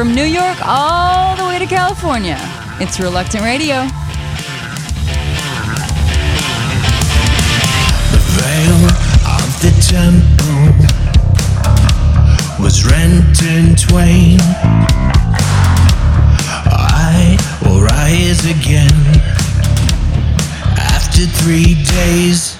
From New York all the way to California, it's Reluctant Radio. The veil of the temple was rent in twain. I will rise again after 3 days.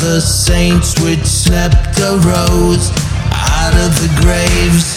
The saints which slept arose out of the graves.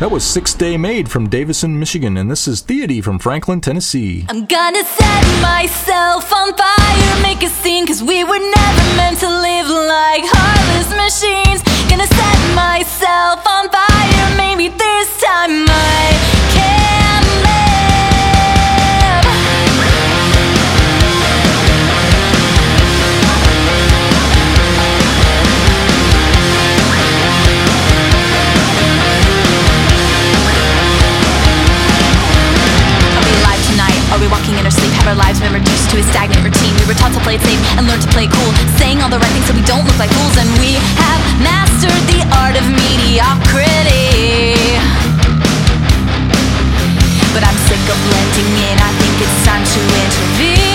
That was 6 Day Maid from Davison, Michigan, and this is Theody from Franklin, Tennessee. I'm gonna set myself on fire, make a scene, cause we were never meant to live like heartless machines. Gonna set myself on fire, maybe this time I can live. Are we walking in our sleep? Have our lives been reduced to a stagnant routine? We were taught to play it safe and learn to play cool, saying all the right things so we don't look like fools. And we have mastered the art of mediocrity. But I'm sick of blending in. I think it's time to intervene.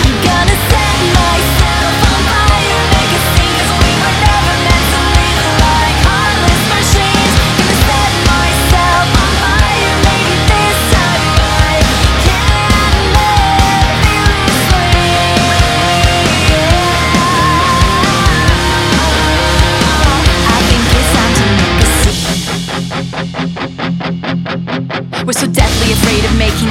I'm gonna set myself on fire, make a scene, cause we were never meant to live like heartless machines. Gonna set myself on fire. We're so deathly afraid of making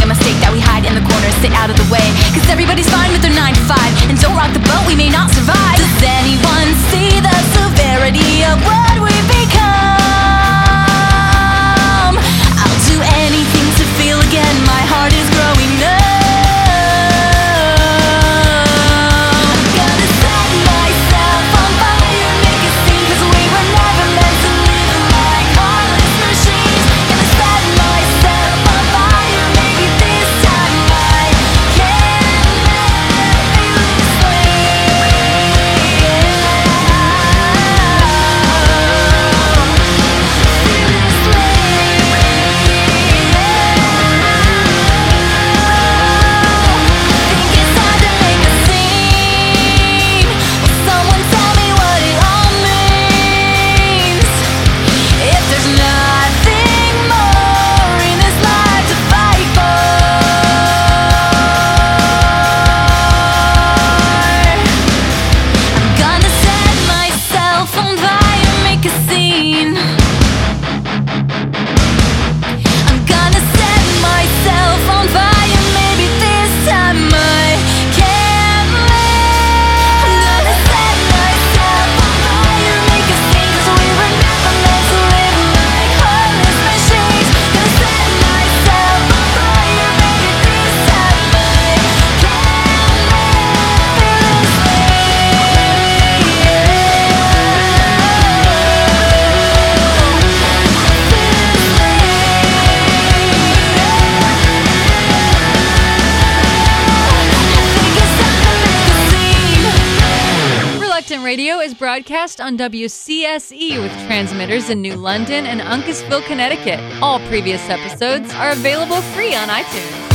Radio is broadcast on WCSE with transmitters in New London and Uncasville, Connecticut. All previous episodes are available free on iTunes.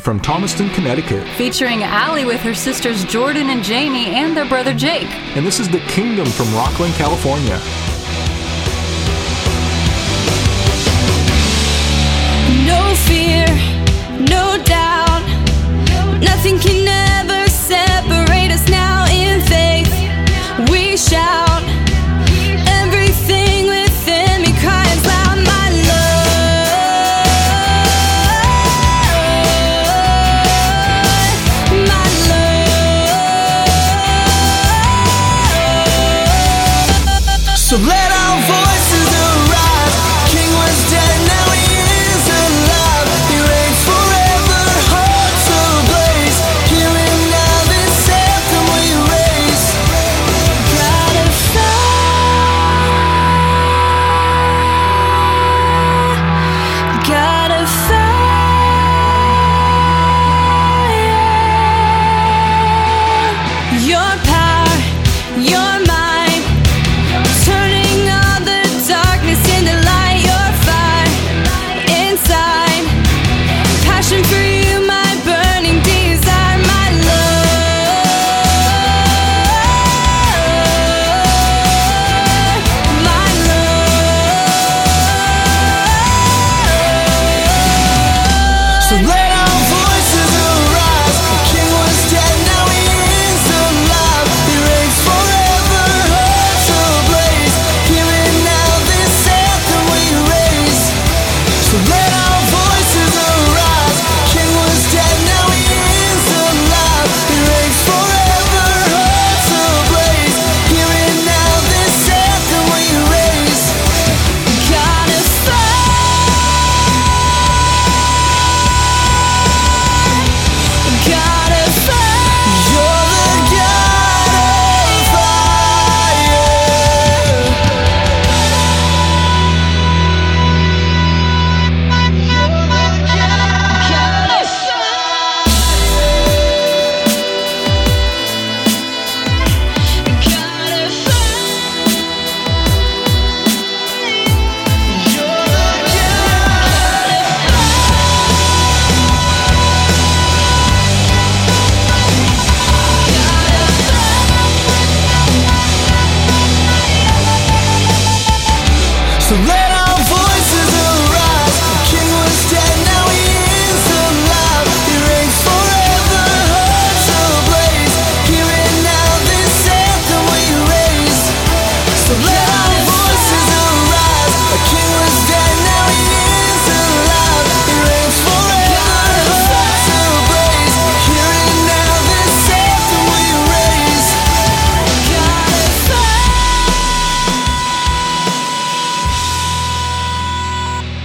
From Thomaston, Connecticut. Featuring Allie with her sisters Jordan and Jamie and their brother Jake. And this is The Kingdom from Rockland, California. No fear, no doubt, nothing can ever separate us now. In faith, we shout, everything within me cries loud, my love. So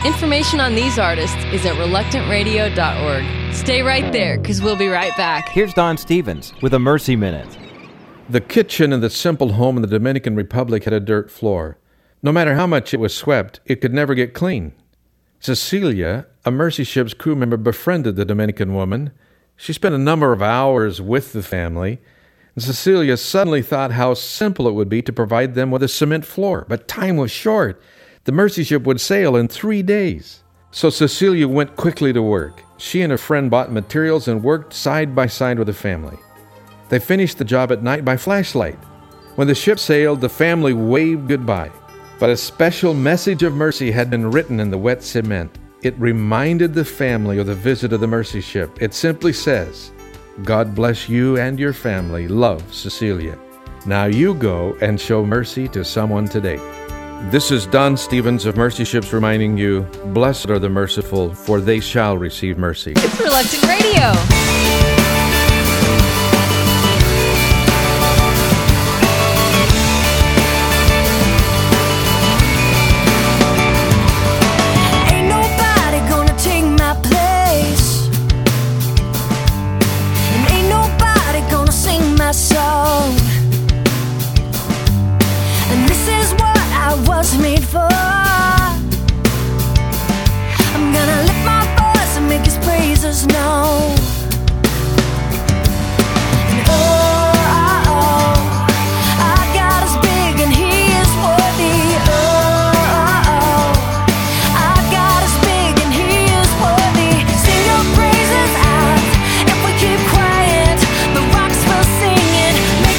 Information on these artists is at reluctantradio.org. Stay right there, because we'll be right back. Here's Don Stevens with a Mercy Minute. The kitchen in the simple home in the Dominican Republic had a dirt floor. No matter how much it was swept, it could never get clean. Cecilia, a Mercy Ship's crew member, befriended the Dominican woman. She spent a number of hours with the family, and Cecilia suddenly thought how simple it would be to provide them with a cement floor. But time was short. The Mercy Ship would sail in 3 days. So Cecilia went quickly to work. She and her friend bought materials and worked side by side with the family. They finished the job at night by flashlight. When the ship sailed, the family waved goodbye. But a special message of mercy had been written in the wet cement. It reminded the family of the visit of the Mercy Ship. It simply says, "God bless you and your family. Love, Cecilia." Now you go and show mercy to someone today. This is Don Stevens of Mercy Ships reminding you, blessed are the merciful, for they shall receive mercy. It's Reluctant Radio. Ain't nobody gonna take my place. And ain't nobody gonna sing my song. And this is what I was made for. I'm gonna lift my voice and make his praises known. And oh, our God is big and he is worthy. Oh, our God is big and he is worthy. Sing your praises out. If we keep quiet, the rocks will sing it. Make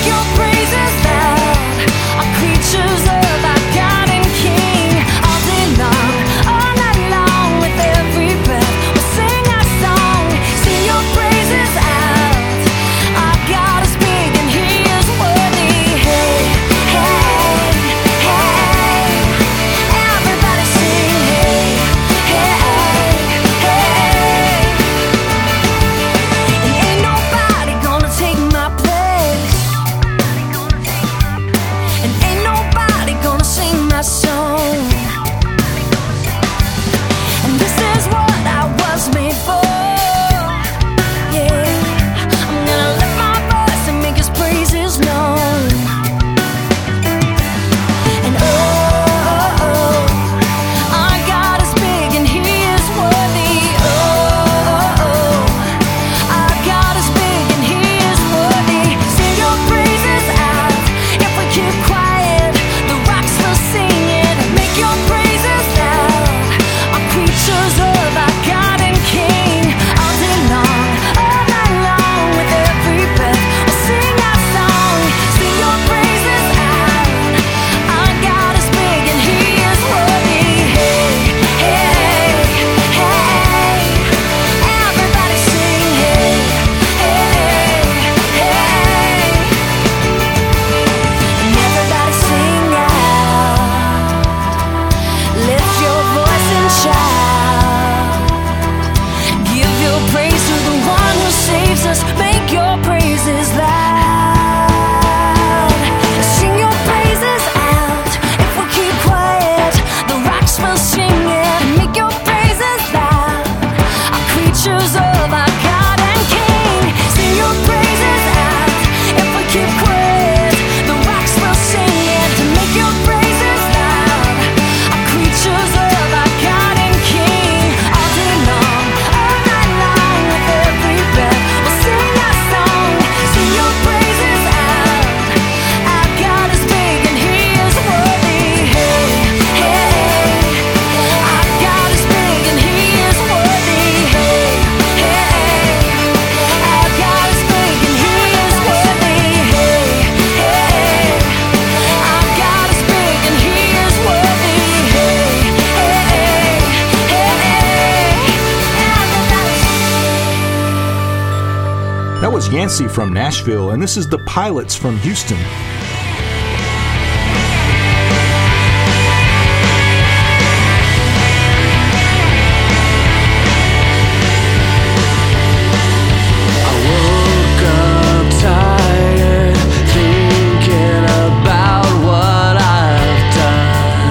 your praises loud. Our creatures are Nancy from Nashville, and this is the Pilots from Houston. I woke up tired, thinking about what I've done.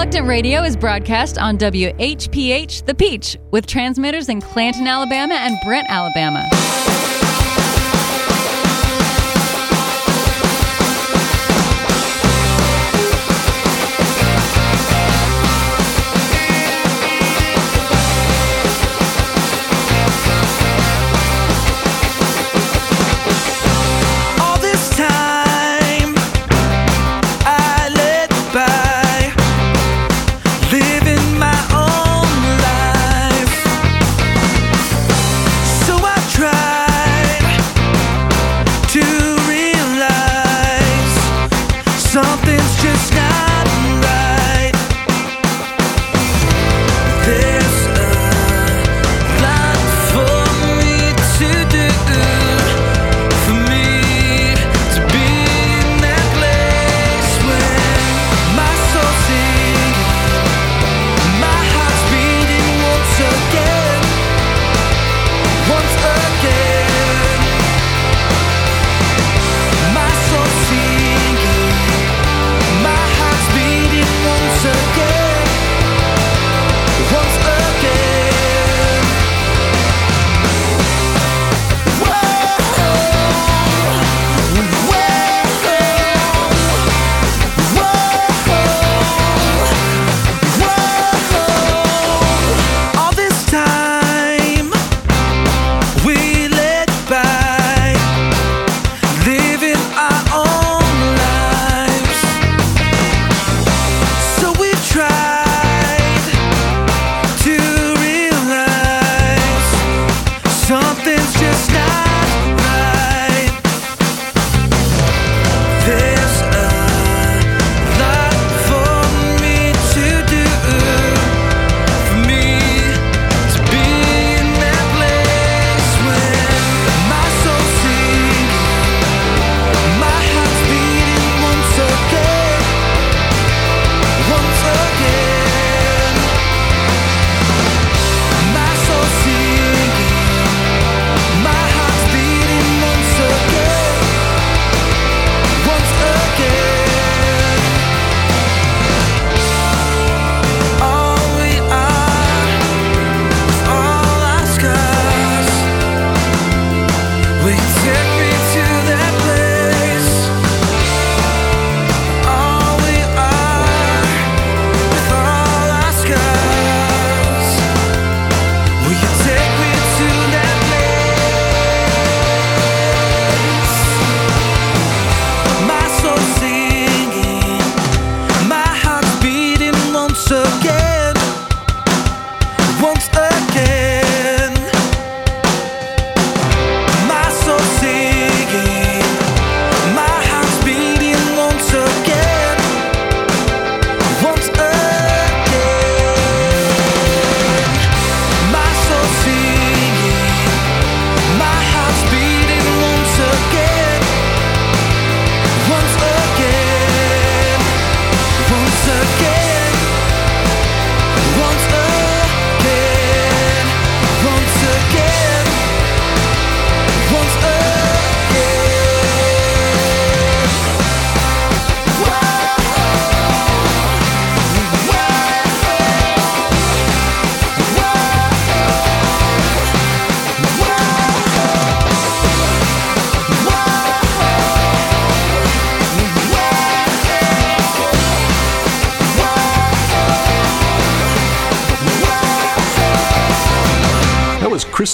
Reluctant Radio is broadcast on WHPH The Peach with transmitters in Clanton, Alabama and Brent, Alabama.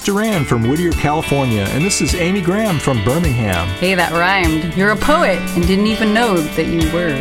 Duran from Whittier, California, and this is Amy Graham from Birmingham. Hey, that rhymed. You're a poet and didn't even know that you were.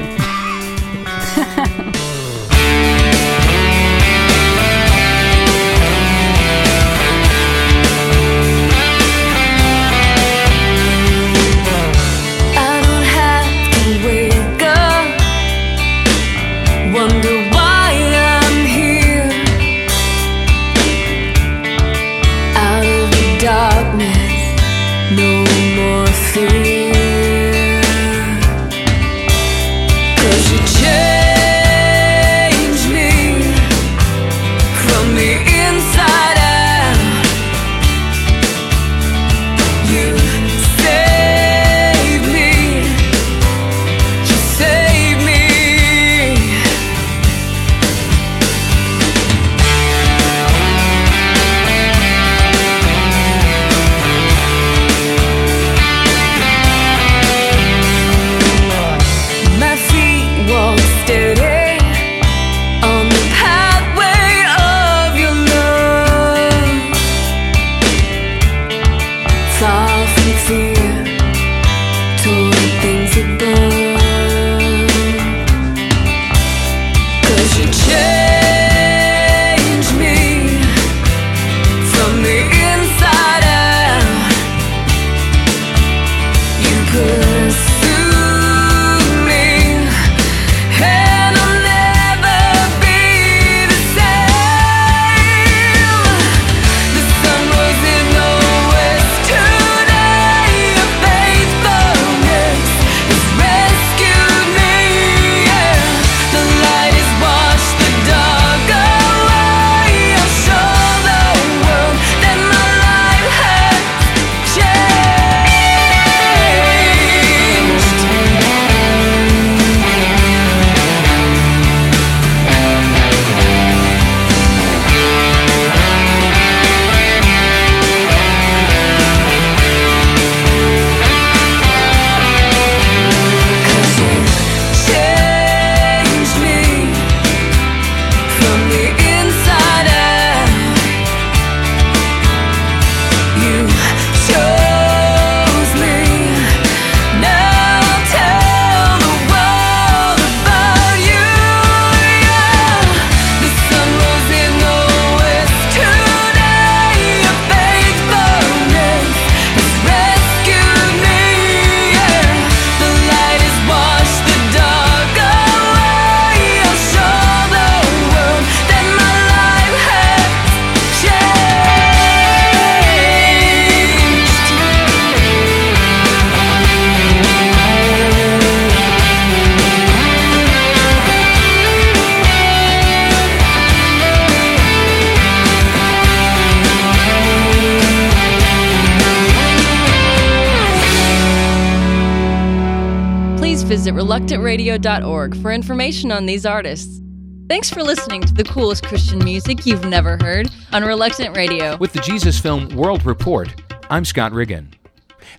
visit reluctantradio.org for information on these artists. Thanks for listening to the coolest Christian music you've never heard on Reluctant Radio. With the Jesus Film World Report, I'm Scott Riggin.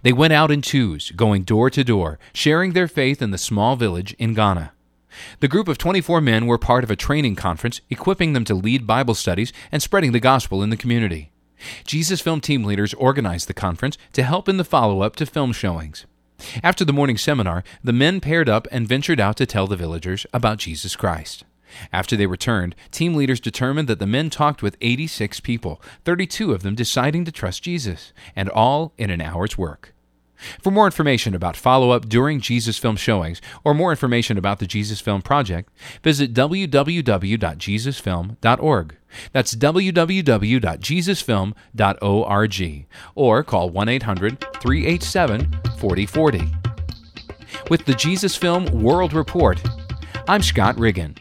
They went out in twos, going door to door, sharing their faith in the small village in Ghana. The group of 24 men were part of a training conference, equipping them to lead Bible studies and spreading the gospel in the community. Jesus Film team leaders organized the conference to help in the follow-up to film showings. After the morning seminar, the men paired up and ventured out to tell the villagers about Jesus Christ. After they returned, team leaders determined that the men talked with 86 people, 32 of them deciding to trust Jesus, and all in an hour's work. For more information about follow-up during Jesus Film showings, or more information about the Jesus Film Project, visit www.jesusfilm.org. That's www.jesusfilm.org, or call 1-800-387-4040. With the Jesus Film World Report, I'm Scott Riggin.